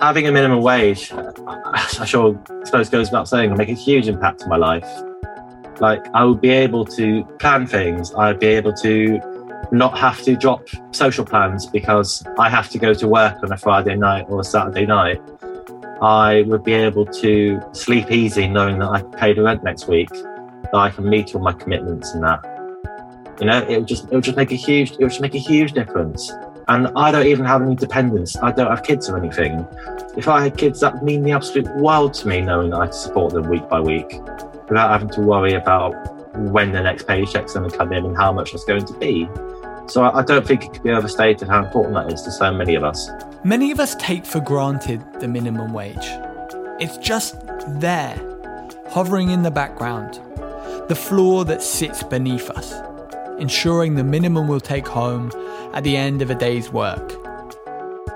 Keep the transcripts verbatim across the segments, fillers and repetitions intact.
Having a minimum wage, I sure I suppose goes without saying, will make a huge impact on my life. Like, I will be able to plan things. I'll be able to not have to drop social plans because I have to go to work on a Friday night or a Saturday night. I would be able to sleep easy knowing that I can pay the rent next week, that I can meet all my commitments and that. You know, it would just it would just make a huge it would just make a huge difference. And I don't even have any dependents. I don't have kids or anything. If I had kids, that would mean the absolute world to me, knowing that I support them week by week without having to worry about when the next paycheck's going to come in and how much it's going to be. So I don't think it could be overstated how important that is to so many of us. Many of us take for granted the minimum wage. It's just there, hovering in the background, the floor that sits beneath us, ensuring the minimum we'll take home at the end of a day's work.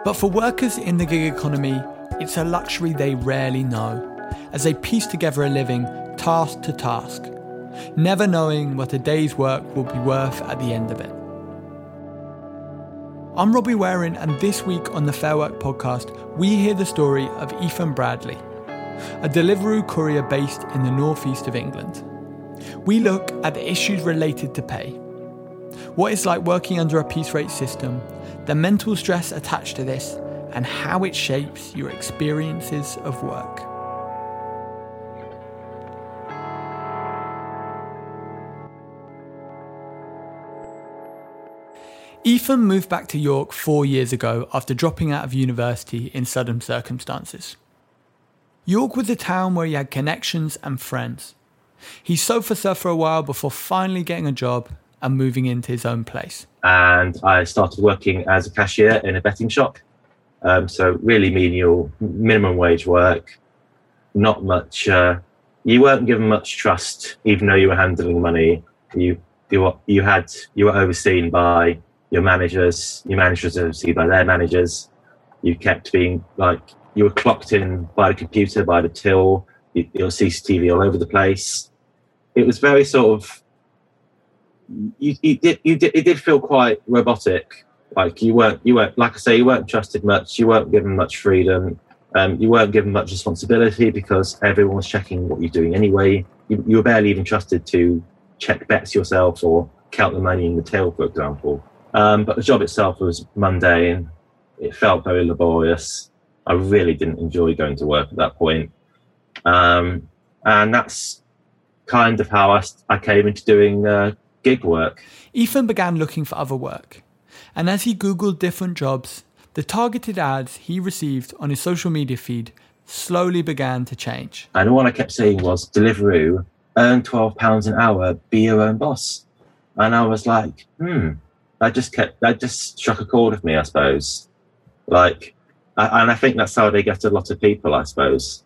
But for workers in the gig economy, it's a luxury they rarely know, as they piece together a living task to task, never knowing what a day's work will be worth at the end of it. I'm Robbie Waring, and this week on the Fairwork podcast, we hear the story of Ethan Bradley, a Deliveroo courier based in the northeast of England. We look at the issues related to pay, what it's like working under a piece rate system, the mental stress attached to this, and how it shapes your experiences of work. Ethan moved back to York four years ago after dropping out of university in sudden circumstances. York was a town where he had connections and friends. He sofa surfed for a while before finally getting a job and moving into his own place. And I started working as a cashier in a betting shop. Um, so really menial, minimum wage work. Not much. Uh, you weren't given much trust, even though you were handling money. You you you had you were overseen by your managers. Your managers were overseen by their managers. You kept being like you were clocked in by the computer, by the till. You, your C C T V all over the place. It was very sort of. You, you did, you did, it did feel quite robotic. Like you weren't, you weren't, like I say, you weren't trusted much. You weren't given much freedom. Um, you weren't given much responsibility because everyone was checking what you're doing anyway. You, you were barely even trusted to check bets yourself or count the money in the till, for example. Um, but the job itself was mundane. It felt very laborious. I really didn't enjoy going to work at that point. Um, and that's kind of how I, I came into doing uh, gig work. Ethan began looking for other work, and as he Googled different jobs, the targeted ads he received on his social media feed slowly began to change. And all I kept seeing was Deliveroo, earn twelve pounds an hour, be your own boss. And I was like, hmm, that just kept, that just struck a chord with me, I suppose. Like, and I think that's how they get a lot of people, I suppose.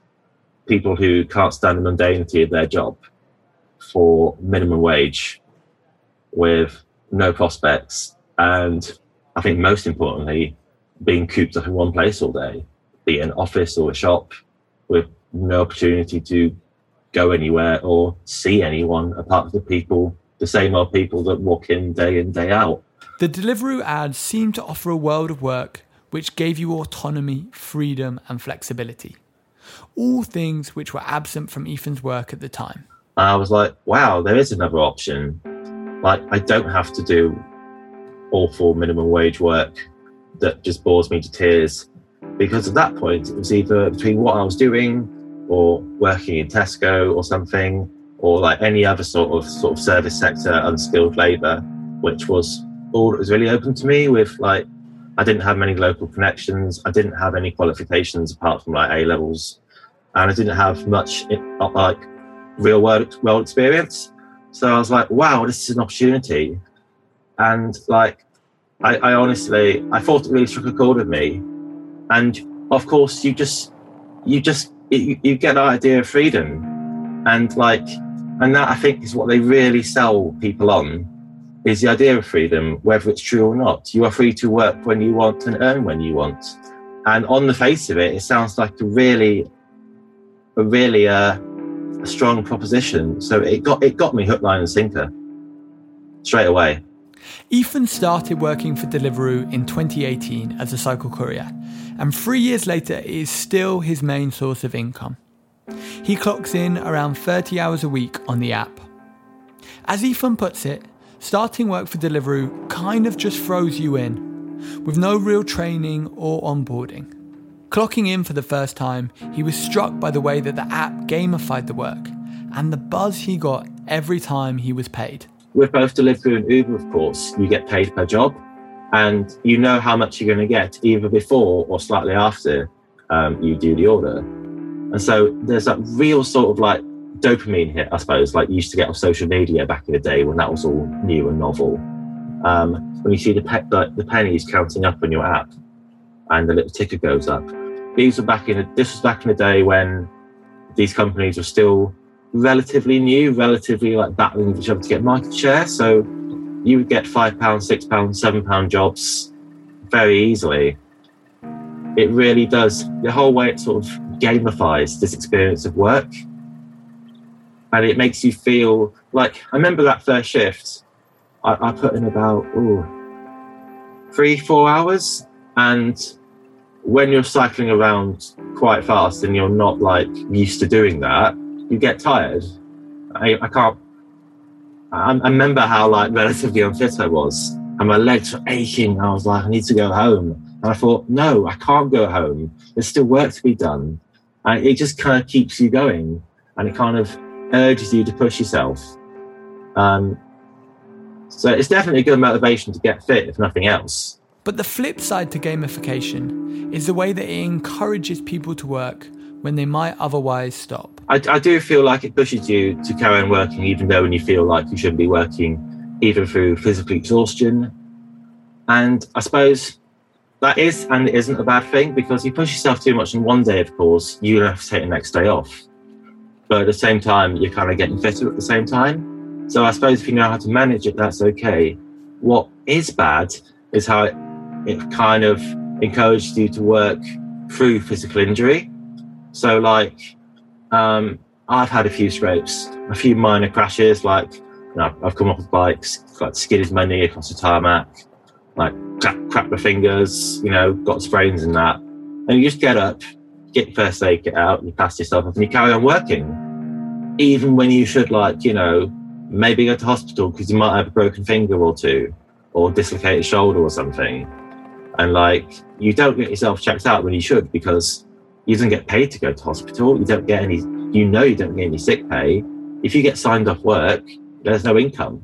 People who can't stand the mundanity of their job for minimum wage, with no prospects, and I think most importantly, being cooped up in one place all day, be it an office or a shop, with no opportunity to go anywhere or see anyone apart from the people, the same old people that walk in day in, day out. The Deliveroo ads seemed to offer a world of work which gave you autonomy, freedom, and flexibility. All things which were absent from Ethan's work at the time. I was like, wow, there is another option. Like, I don't have to do awful minimum wage work that just bores me to tears. Because at that point, it was either between what I was doing or working in Tesco or something, or like any other sort of sort of service sector, unskilled labour, which was all that was really open to me with, like, I didn't have many local connections. I didn't have any qualifications apart from, like, A-levels. And I didn't have much, like, real-world world experience. So I was like, wow, this is an opportunity. And like, I, I honestly, I thought it really struck a chord with me. And of course, you just, you just, you, you get that idea of freedom. And like, and that I think is what they really sell people on, is the idea of freedom, whether it's true or not. You are free to work when you want and earn when you want. And on the face of it, it sounds like a really, a really, uh, strong proposition. So it got it got me hook, line and sinker straight away. Ethan started working for Deliveroo in twenty eighteen as a cycle courier, and three years later it is still his main source of income. He clocks in around thirty hours a week on the app. As Ethan puts it, starting work for Deliveroo kind of just throws you in, with no real training or onboarding. Clocking in for the first time, he was struck by the way that the app gamified the work, and the buzz he got every time he was paid. With both Deliveroo and Uber, of course, you get paid per job, and you know how much you're going to get either before or slightly after um, you do the order. And so there's that real sort of like dopamine hit, I suppose, like you used to get on social media back in the day when that was all new and novel. Um, when you see the, pe- the, the pennies counting up on your app and the little ticker goes up. These were back in the, this was back in the day when these companies were still relatively new, relatively like battling with each other to get market share. So you would get five pounds, six pounds, seven pound jobs very easily. It really does. The whole way it sort of gamifies this experience of work. And it makes you feel like, I remember that first shift, I, I put in about ooh, three, four hours. And when you're cycling around quite fast and you're not like used to doing that, you get tired. I, I can't, I, I remember how like relatively unfit I was and my legs were aching. I was like, I need to go home. And I thought, no, I can't go home. There's still work to be done. And it just kind of keeps you going and it kind of urges you to push yourself. Um, so it's definitely a good motivation to get fit, if nothing else. But the flip side to gamification is the way that it encourages people to work when they might otherwise stop. I, I do feel like it pushes you to carry on working, even though when you feel like you shouldn't be working, even through physical exhaustion. And I suppose that is and isn't a bad thing, because you push yourself too much in one day, of course, you have to take the next day off. But at the same time, you're kind of getting fitter at the same time. So I suppose if you know how to manage it, that's okay. What is bad is how it, it kind of encourages you to work through physical injury. So like, um, I've had a few scrapes, a few minor crashes, like you know, I've come off of bikes, like skidded my knee across the tarmac, like cracked crack my fingers, you know, got sprains and that. And you just get up, get first aid, get out, and you pass yourself up and you carry on working. Even when you should, like, you know, maybe go to hospital because you might have a broken finger or two or dislocated shoulder or something. And like, you don't get yourself checked out when you should, because you don't get paid to go to hospital. You don't get any, you know, you don't get any sick pay. If you get signed off work, there's no income.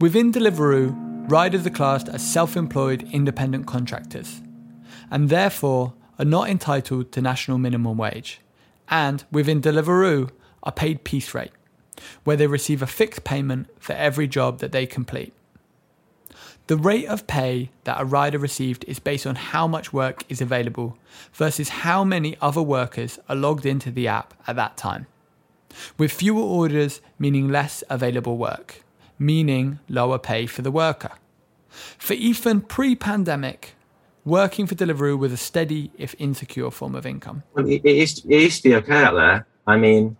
Within Deliveroo, riders are classed as self-employed independent contractors, and therefore are not entitled to national minimum wage, and within Deliveroo are paid piece rate, where they receive a fixed payment for every job that they complete. The rate of pay that a rider received is based on how much work is available versus how many other workers are logged into the app at that time, with fewer orders meaning less available work, meaning lower pay for the worker. For Ethan, pre-pandemic, working for Deliveroo was a steady, if insecure, form of income. It used to be okay out there. I mean,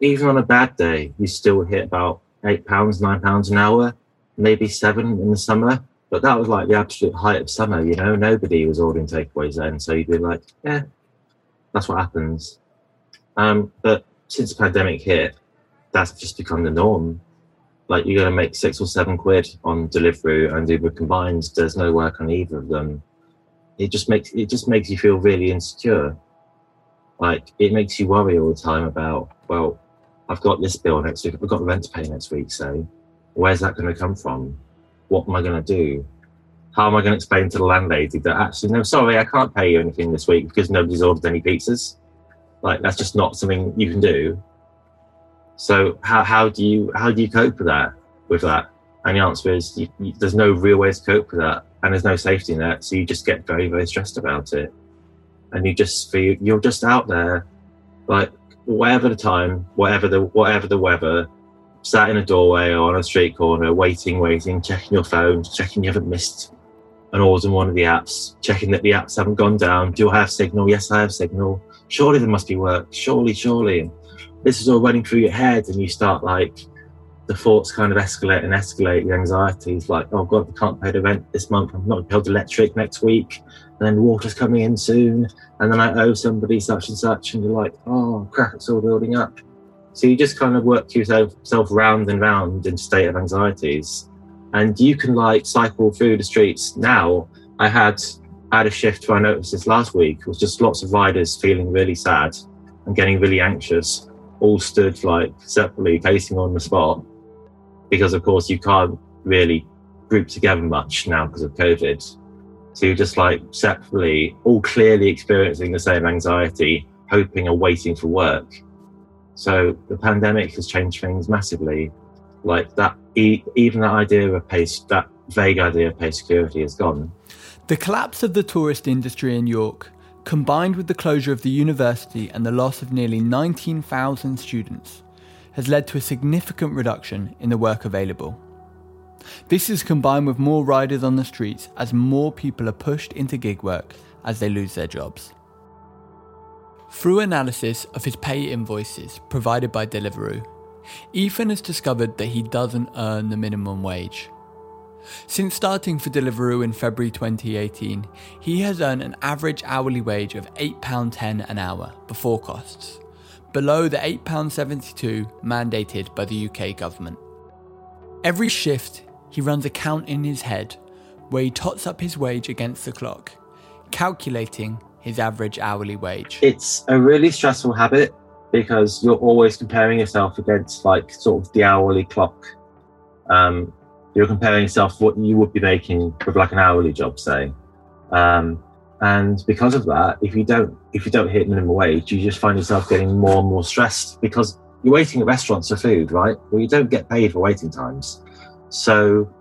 even on a bad day, you still hit about eight pounds, nine pounds an hour, maybe seven in the summer. But that was like the absolute height of summer, you know? Nobody was ordering takeaways then. So you'd be like, yeah, that's what happens. Um, but since the pandemic hit, that's just become the norm. Like, you're going to make six or seven quid on Deliveroo and Uber combined. There's no work on either of them. It just makes it just makes you feel really insecure. Like, it makes you worry all the time about, well, I've got this bill next week. I've got rent to pay next week, so where's that going to come from? What am I going to do? How am I going to explain to the landlady that, actually, no, sorry, I can't pay you anything this week because nobody's ordered any pizzas? Like, that's just not something you can do. So how how do you how do you cope with that? With that, and the answer is you, you, there's no real way to cope with that, and there's no safety net. So you just get very very stressed about it, and you just feel you're just out there, like whatever the time, whatever the whatever the weather, sat in a doorway or on a street corner, waiting, waiting, checking your phone, checking you haven't missed an order in one of the apps, checking that the apps haven't gone down. Do I have signal? Yes, I have signal. Surely there must be work. Surely, surely. This is all running through your head and you start like the thoughts kind of escalate and escalate, the anxieties, like, oh God, we can't pay the rent this month, I'm not going to be able to electric next week, and then water's coming in soon, and then I owe somebody such and such, and you're like, oh crap, it's all building up. So you just kind of work yourself round and round in a state of anxieties. And you can like cycle through the streets now. I had, I had a shift where I noticed this last week, was just lots of riders feeling really sad and getting really anxious, all stood like separately pacing on the spot, because of course you can't really group together much now because of COVID. So you're just like separately, all clearly experiencing the same anxiety, hoping or waiting for work. So the pandemic has changed things massively. Like that, e- even that idea of pay, that vague idea of pay security is gone. The collapse of the tourist industry in York, combined with the closure of the university and the loss of nearly nineteen thousand students, has led to a significant reduction in the work available. This is combined with more riders on the streets as more people are pushed into gig work as they lose their jobs. Through analysis of his pay invoices provided by Deliveroo, Ethan has discovered that he doesn't earn the minimum wage. Since starting for Deliveroo in February twenty eighteen, he has earned an average hourly wage of eight pounds ten an hour before costs, below the eight pounds seventy-two mandated by the U K government. Every shift, he runs a count in his head where he tots up his wage against the clock, calculating his average hourly wage. It's a really stressful habit, because you're always comparing yourself against like sort of the hourly clock. Um, you're comparing yourself to what you would be making with like an hourly job, say. Um, and because of that, if you don't if you don't hit minimum wage, you just find yourself getting more and more stressed, because you're waiting at restaurants for food, right? Well, you don't get paid for waiting times. So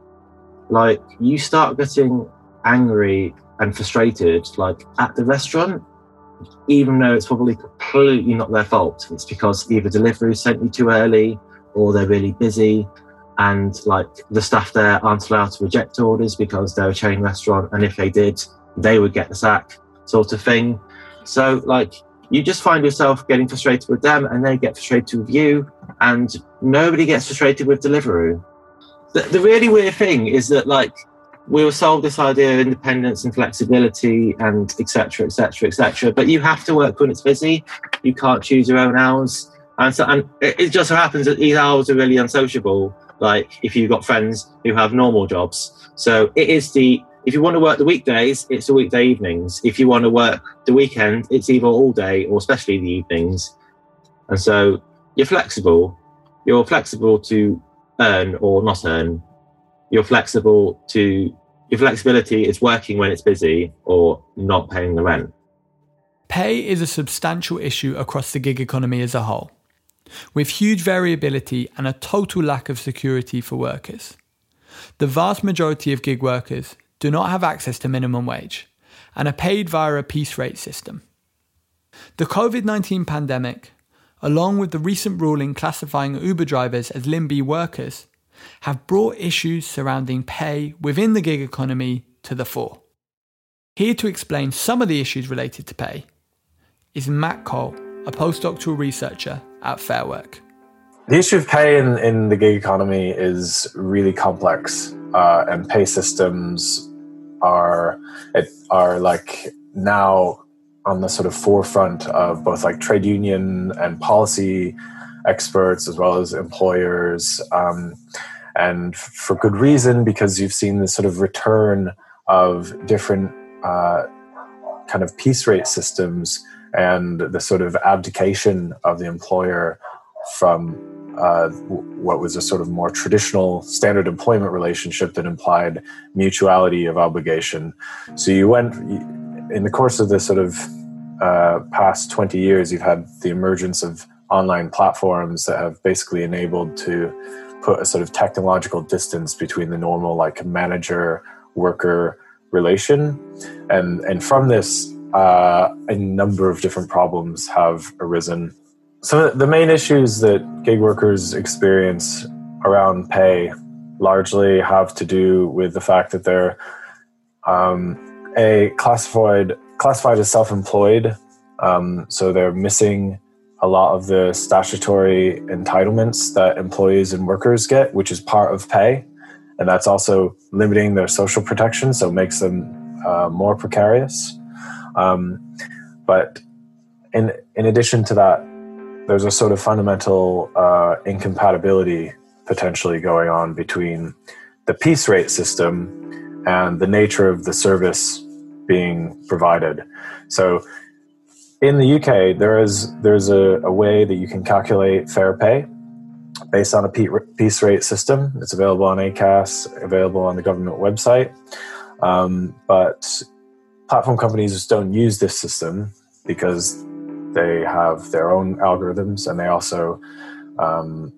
like you start getting angry and frustrated like at the restaurant, even though it's probably completely not their fault. It's because either Deliveroo sent you too early, or they're really busy, and like the staff there aren't allowed to reject orders because they're a chain restaurant, and if they did, they would get the sack, sort of thing. So like you just find yourself getting frustrated with them, and they get frustrated with you, and nobody gets frustrated with Deliveroo. The, the really weird thing is that like we were sold this idea of independence and flexibility and et cetera, et cetera, et cetera. But you have to work when it's busy. You can't choose your own hours. And so, and it just so happens that these hours are really unsociable, like if you've got friends who have normal jobs. So it is the, if you want to work the weekdays, it's the weekday evenings. If you want to work the weekend, it's either all day or especially the evenings. And so you're flexible. You're flexible to earn or not earn. You're flexible to, your flexibility is working when it's busy or not paying the rent. Pay is a substantial issue across the gig economy as a whole, with huge variability and a total lack of security for workers. The vast majority of gig workers do not have access to minimum wage and are paid via a piece rate system. The COVID nineteen pandemic, along with the recent ruling classifying Uber drivers as limby workers, have brought issues surrounding pay within the gig economy to the fore. Here to explain some of the issues related to pay is Matt Cole, a postdoctoral researcher at Fairwork. The issue of pay in, in the gig economy is really complex, uh, and pay systems are are like now on the sort of forefront of both like trade union and policy experts as well as employers, um, and for good reason, because you've seen this sort of return of different uh, kind of piece rate systems and the sort of abdication of the employer from uh, what was a sort of more traditional standard employment relationship that implied mutuality of obligation. So you went, in the course of the sort of uh, past twenty years, you've had the emergence of online platforms that have basically enabled to put a sort of technological distance between the normal like manager worker relation, and and from this uh, a number of different problems have arisen. So the main issues that gig workers experience around pay largely have to do with the fact that they're um, a classified classified as self-employed, um, so they're missing a lot of the statutory entitlements that employees and workers get, which is part of pay. And that's also limiting their social protection, so it makes them uh, more precarious. Um, but in in addition to that, there's a sort of fundamental uh, incompatibility potentially going on between the piece rate system and the nature of the service being provided. So in the U K, there is there's a, a way that you can calculate fair pay based on a piece rate system. It's available on A C A S, available on the government website. Um, but platform companies just don't use this system because they have their own algorithms, and they also um,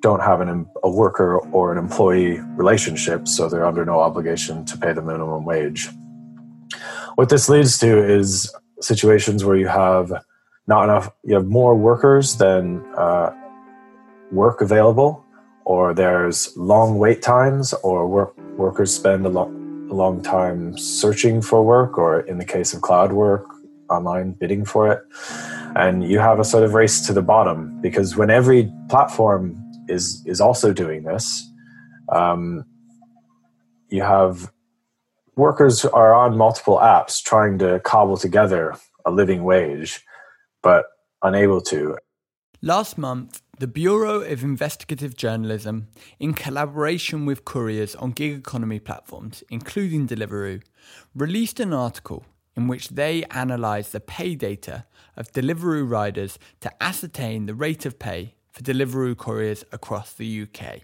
don't have an, a worker or an employee relationship, so they're under no obligation to pay the minimum wage. What this leads to is situations where you have not enough, you have more workers than uh, work available, or there's long wait times, or work, workers spend a, lo- a long time searching for work, or in the case of cloud work, online bidding for it. And you have a sort of race to the bottom, because when every platform is is also doing this, um, you have workers are on multiple apps trying to cobble together a living wage, but unable to. Last month, the Bureau of Investigative Journalism, in collaboration with couriers on gig economy platforms, including Deliveroo, released an article in which they analysed the pay data of Deliveroo riders to ascertain the rate of pay for Deliveroo couriers across the U K.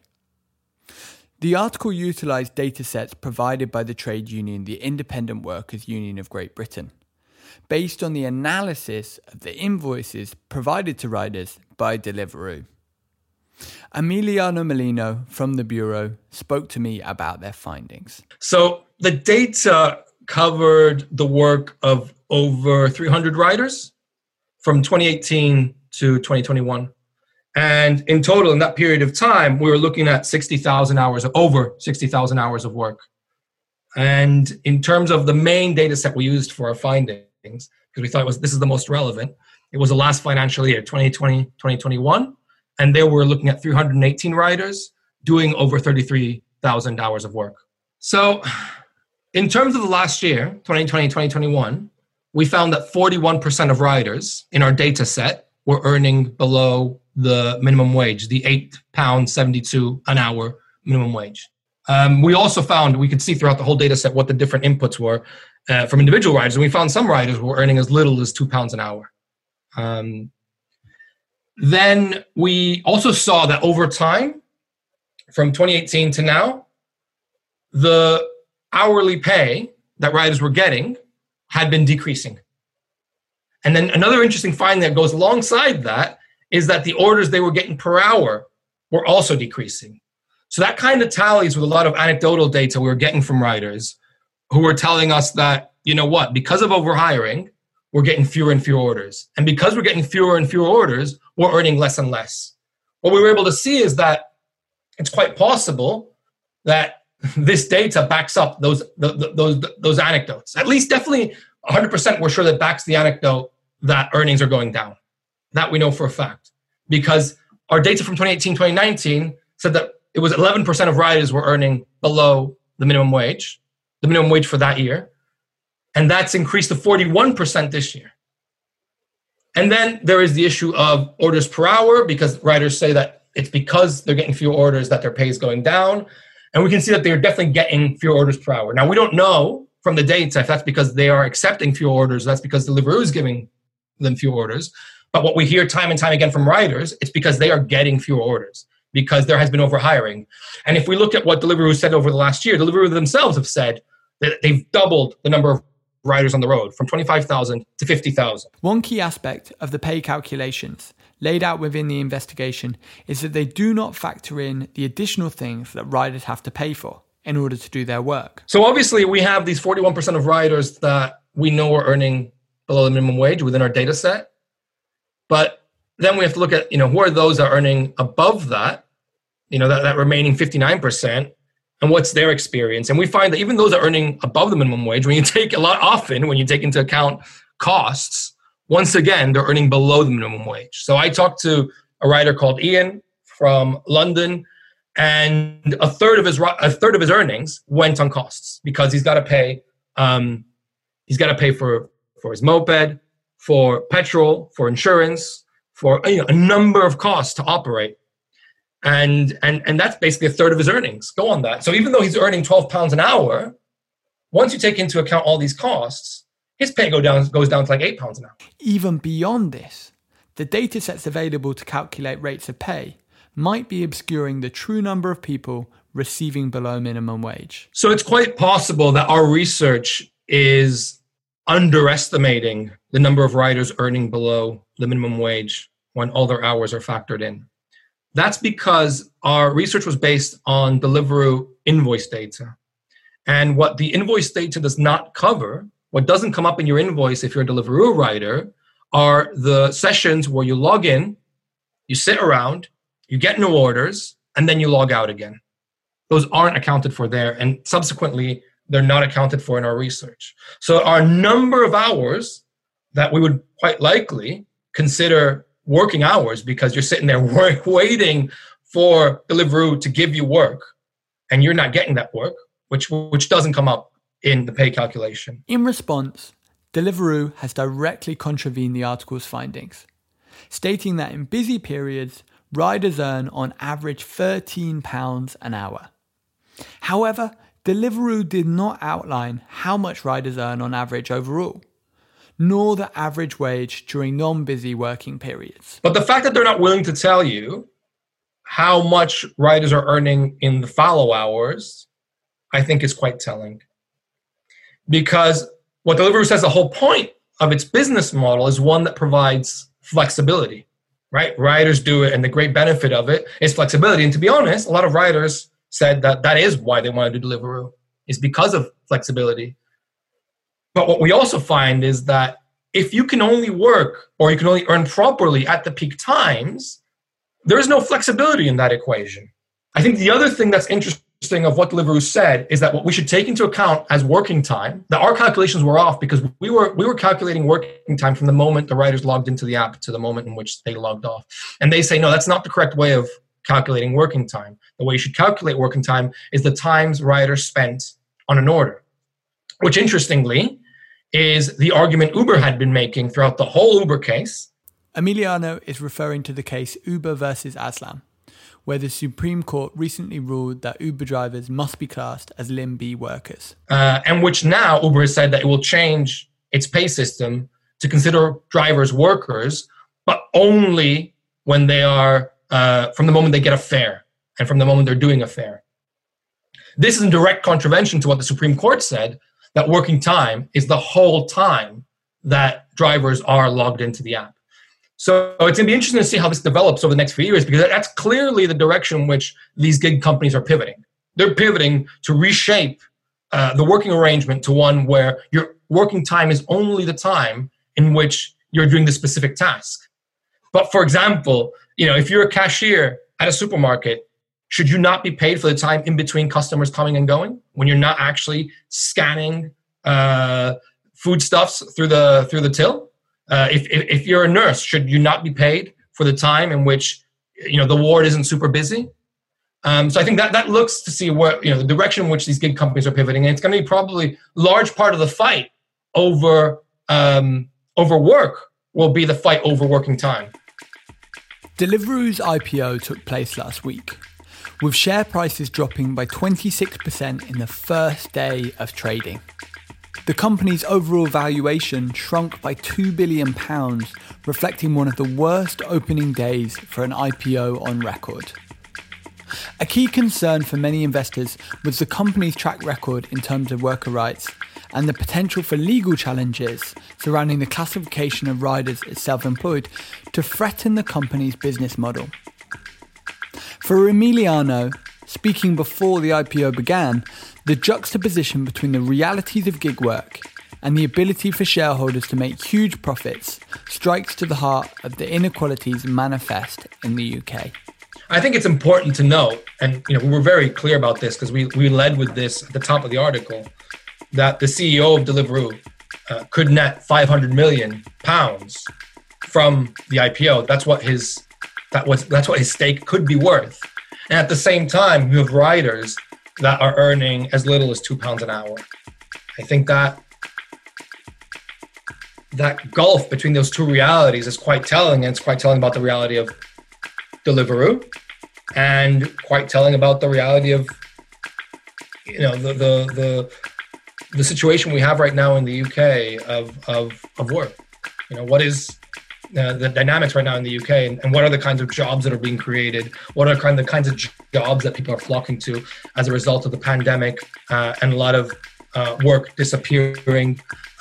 The article utilised datasets provided by the trade union, the Independent Workers Union of Great Britain, based on the analysis of the invoices provided to riders by Deliveroo. Emiliano Molino from the Bureau spoke to me about their findings. So the data covered the work of over three hundred riders from twenty eighteen to twenty twenty-one. And in total, in that period of time, we were looking at sixty thousand hours, over sixty thousand hours of work. And in terms of the main data set we used for our findings, because we thought it was this is the most relevant, it was the last financial year, twenty twenty, twenty twenty-one. And there we're looking at three hundred eighteen riders doing over thirty-three thousand hours of work. So in terms of the last year, twenty twenty, twenty twenty-one, we found that forty-one percent of riders in our data set were earning below the minimum wage, the eight pounds seventy-two an hour minimum wage. Um, we also found, we could see throughout the whole data set what the different inputs were uh, from individual riders. And we found some riders were earning as little as two pounds an hour. Um, then we also saw that over time, from twenty eighteen to now, the hourly pay that riders were getting had been decreasing. And then another interesting finding that goes alongside that is that the orders they were getting per hour were also decreasing. So that kind of tallies with a lot of anecdotal data we were getting from riders who were telling us that, you know what, because of overhiring, we're getting fewer and fewer orders. And because we're getting fewer and fewer orders, we're earning less and less. What we were able to see is that it's quite possible that this data backs up those, the, the, those, the, those anecdotes. At least definitely one hundred percent we're sure that backs the anecdote that earnings are going down. That we know for a fact, because our data from twenty eighteen, twenty nineteen said that it was eleven percent of riders were earning below the minimum wage, the minimum wage for that year. And that's increased to forty-one percent this year. And then there is the issue of orders per hour, because riders say that it's because they're getting fewer orders that their pay is going down. And we can see that they're definitely getting fewer orders per hour. Now, we don't know from the data if that's because they are accepting fewer orders, that's because Deliveroo is giving them fewer orders. But what we hear time and time again from riders, it's because they are getting fewer orders, because there has been overhiring. And if we look at what Deliveroo said over the last year, Deliveroo themselves have said that they've doubled the number of riders on the road from twenty-five thousand to fifty thousand. One key aspect of the pay calculations laid out within the investigation is that they do not factor in the additional things that riders have to pay for in order to do their work. So obviously we have these forty-one percent of riders that we know are earning below the minimum wage within our data set. But then we have to look at, you know, who are those that are earning above that, you know, that, that remaining fifty-nine percent, and what's their experience. And we find that even those that are earning above the minimum wage, when you take a lot often, when you take into account costs, once again, they're earning below the minimum wage. So I talked to a writer called Ian from London, and a third of his a third of his earnings went on costs because he's got to pay um, he's got to pay for for his moped, for petrol, for insurance, for you know, a number of costs to operate, and and and that's basically a third of his earnings go on that. So even though he's earning twelve pounds an hour, once you take into account all these costs, his pay go down goes down to like eight pounds an hour. Even beyond this, the data sets available to calculate rates of pay might be obscuring the true number of people receiving below minimum wage. So it's quite possible that our research is underestimating the number of writers earning below the minimum wage when all their hours are factored in. That's because our research was based on Deliveroo invoice data. And what the invoice data does not cover, what doesn't come up in your invoice if you're a Deliveroo writer, are the sessions where you log in, you sit around, you get new orders, and then you log out again. Those aren't accounted for there, and subsequently, they're not accounted for in our research. So our number of hours that we would quite likely consider working hours because you're sitting there work, waiting for Deliveroo to give you work, and you're not getting that work, which which doesn't come up in the pay calculation. In response, Deliveroo has directly contravened the article's findings, stating that in busy periods, riders earn on average thirteen pounds an hour. However, Deliveroo did not outline how much riders earn on average overall, nor the average wage during non-busy working periods. But the fact that they're not willing to tell you how much riders are earning in the follow hours, I think is quite telling. Because what Deliveroo says, the whole point of its business model is one that provides flexibility. Right? Riders do it, and the great benefit of it is flexibility. And to be honest, a lot of riders said that that is why they want to do Deliveroo, is because of flexibility. But what we also find is that if you can only work or you can only earn properly at the peak times, there is no flexibility in that equation. I think the other thing that's interesting of what Deliveroo said is that what we should take into account as working time, that our calculations were off because we were we were calculating working time from the moment the riders logged into the app to the moment in which they logged off. And they say, no, that's not the correct way of calculating working time. The way you should calculate working time is the times riders spent on an order, which interestingly is the argument Uber had been making throughout the whole Uber case. Emiliano is referring to the case Uber versus Aslam, where the Supreme Court recently ruled that Uber drivers must be classed as Limb B workers. Uh, and which now Uber has said that it will change its pay system to consider drivers workers, but only when they are, uh, from the moment they get a fare and from the moment they're doing a fare. This is in direct contravention to what the Supreme Court said, that working time is the whole time that drivers are logged into the app. So it's going to be interesting to see how this develops over the next few years, because that's clearly the direction which these gig companies are pivoting. They're pivoting to reshape uh, the working arrangement to one where your working time is only the time in which you're doing the specific task. But for example, you know, if you're a cashier at a supermarket, should you not be paid for the time in between customers coming and going when you're not actually scanning uh, foodstuffs through the through the till? Uh, if, if if you're a nurse, should you not be paid for the time in which, you know, the ward isn't super busy? Um, so I think that that looks to see where, you know, the direction in which these gig companies are pivoting, and it's going to be probably large part of the fight over um, over work will be the fight over working time. Deliveroo's I P O took place last week, with share prices dropping by twenty-six percent in the first day of trading. The company's overall valuation shrunk by two billion pounds, reflecting one of the worst opening days for an I P O on record. A key concern for many investors was the company's track record in terms of worker rights and the potential for legal challenges surrounding the classification of riders as self-employed to threaten the company's business model. For Emiliano, speaking before the I P O began, the juxtaposition between the realities of gig work and the ability for shareholders to make huge profits strikes to the heart of the inequalities manifest in the U K. I think it's important to note, and you know we were very clear about this because we, we led with this at the top of the article, that the C E O of Deliveroo uh, could net five hundred million pounds from the I P O. That's what his that was that's what his stake could be worth. And at the same time, you have riders that are earning as little as two pounds an hour. I think that that gulf between those two realities is quite telling, and it's quite telling about the reality of Deliveroo, and quite telling about the reality of, you know, the the the, the situation we have right now in the U K of of, of work. You know, what is uh, the dynamics right now in the U K, and, and what are the kinds of jobs that are being created? What are kind of the kinds of jobs that people are flocking to as a result of the pandemic uh, and a lot of Uh, work disappearing?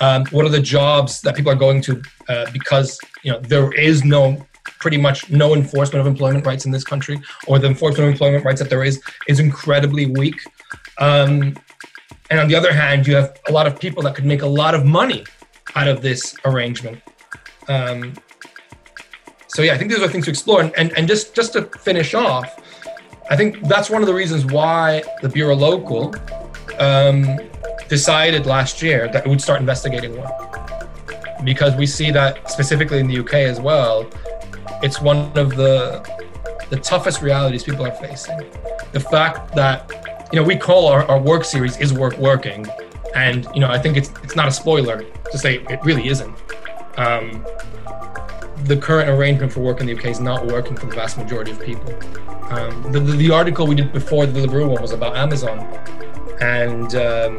Um, what are the jobs that people are going to uh, because, you know, there is no, pretty much no enforcement of employment rights in this country, or the enforcement of employment rights that there is, is incredibly weak. Um, and on the other hand, you have a lot of people that could make a lot of money out of this arrangement. Um, so yeah, I think these are things to explore. And, and, and just, just to finish off, I think that's one of the reasons why the Bureau Local um, decided last year that it would start investigating one, because we see that specifically in the U K as well, it's one of the the toughest realities people are facing. The fact that, you know, we call our, our work series Is Work Working? And, you know, I think it's it's not a spoiler to say it really isn't. Um, the current arrangement for work in the U K is not working for the vast majority of people. Um, the, the, the article we did before the Deliveroo one was about Amazon. And um,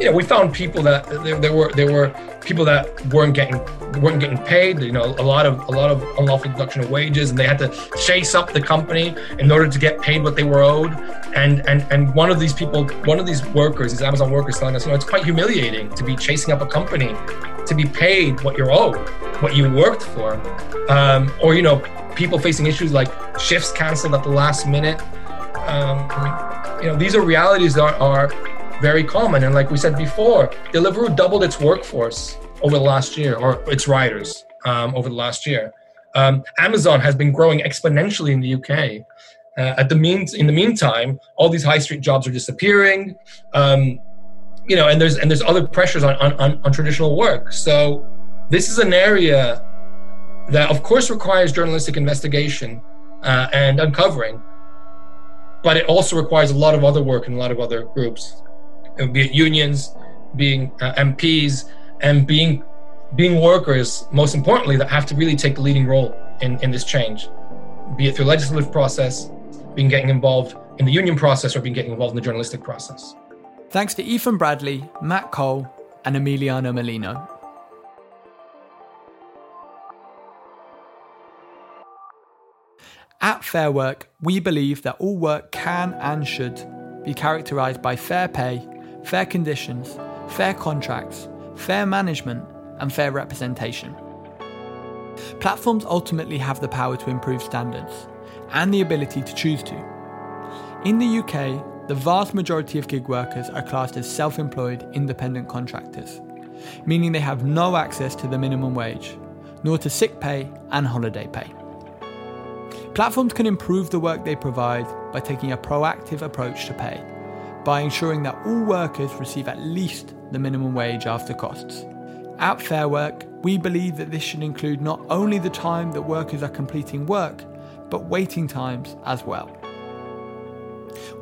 you know, we found people that there, there were there were people that weren't getting weren't getting paid. You know, a lot of a lot of unlawful deduction of wages, and they had to chase up the company in order to get paid what they were owed. And and and one of these people, one of these workers, these Amazon workers, telling us, you know, it's quite humiliating to be chasing up a company to be paid what you're owed, what you worked for, um, or you know, people facing issues like shifts canceled at the last minute. Um, You know, these are realities that are, are very common. And like we said before, Deliveroo doubled its workforce over the last year, or its riders um, over the last year. Um, Amazon has been growing exponentially in the U K. Uh, at the means, in the meantime, all these high street jobs are disappearing. Um, you know, and there's and there's other pressures on on, on on traditional work. So this is an area that, of course, requires journalistic investigation uh, and uncovering. But it also requires a lot of other work and a lot of other groups, be it unions, being uh, M Ps, and being being workers, most importantly, that have to really take the leading role in, in this change, be it through legislative process, being getting involved in the union process, or being getting involved in the journalistic process. Thanks to Ethan Bradley, Matt Cole, and Emiliano Molino. At Fairwork, we believe that all work can and should be characterised by fair pay, fair conditions, fair contracts, fair management, and fair representation. Platforms ultimately have the power to improve standards, and the ability to choose to. In the U K, the vast majority of gig workers are classed as self-employed independent contractors, meaning they have no access to the minimum wage, nor to sick pay and holiday pay. Platforms can improve the work they provide by taking a proactive approach to pay, by ensuring that all workers receive at least the minimum wage after costs. At Fairwork, we believe that this should include not only the time that workers are completing work, but waiting times as well.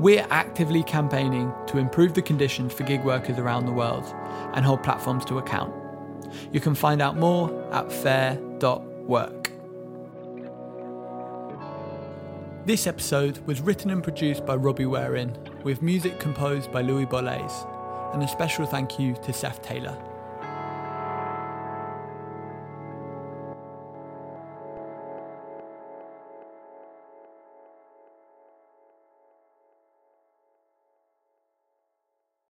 We're actively campaigning to improve the conditions for gig workers around the world and hold platforms to account. You can find out more at fair dot work. This episode was written and produced by Robbie Waring, with music composed by Louis Bollets, and a special thank you to Seth Taylor.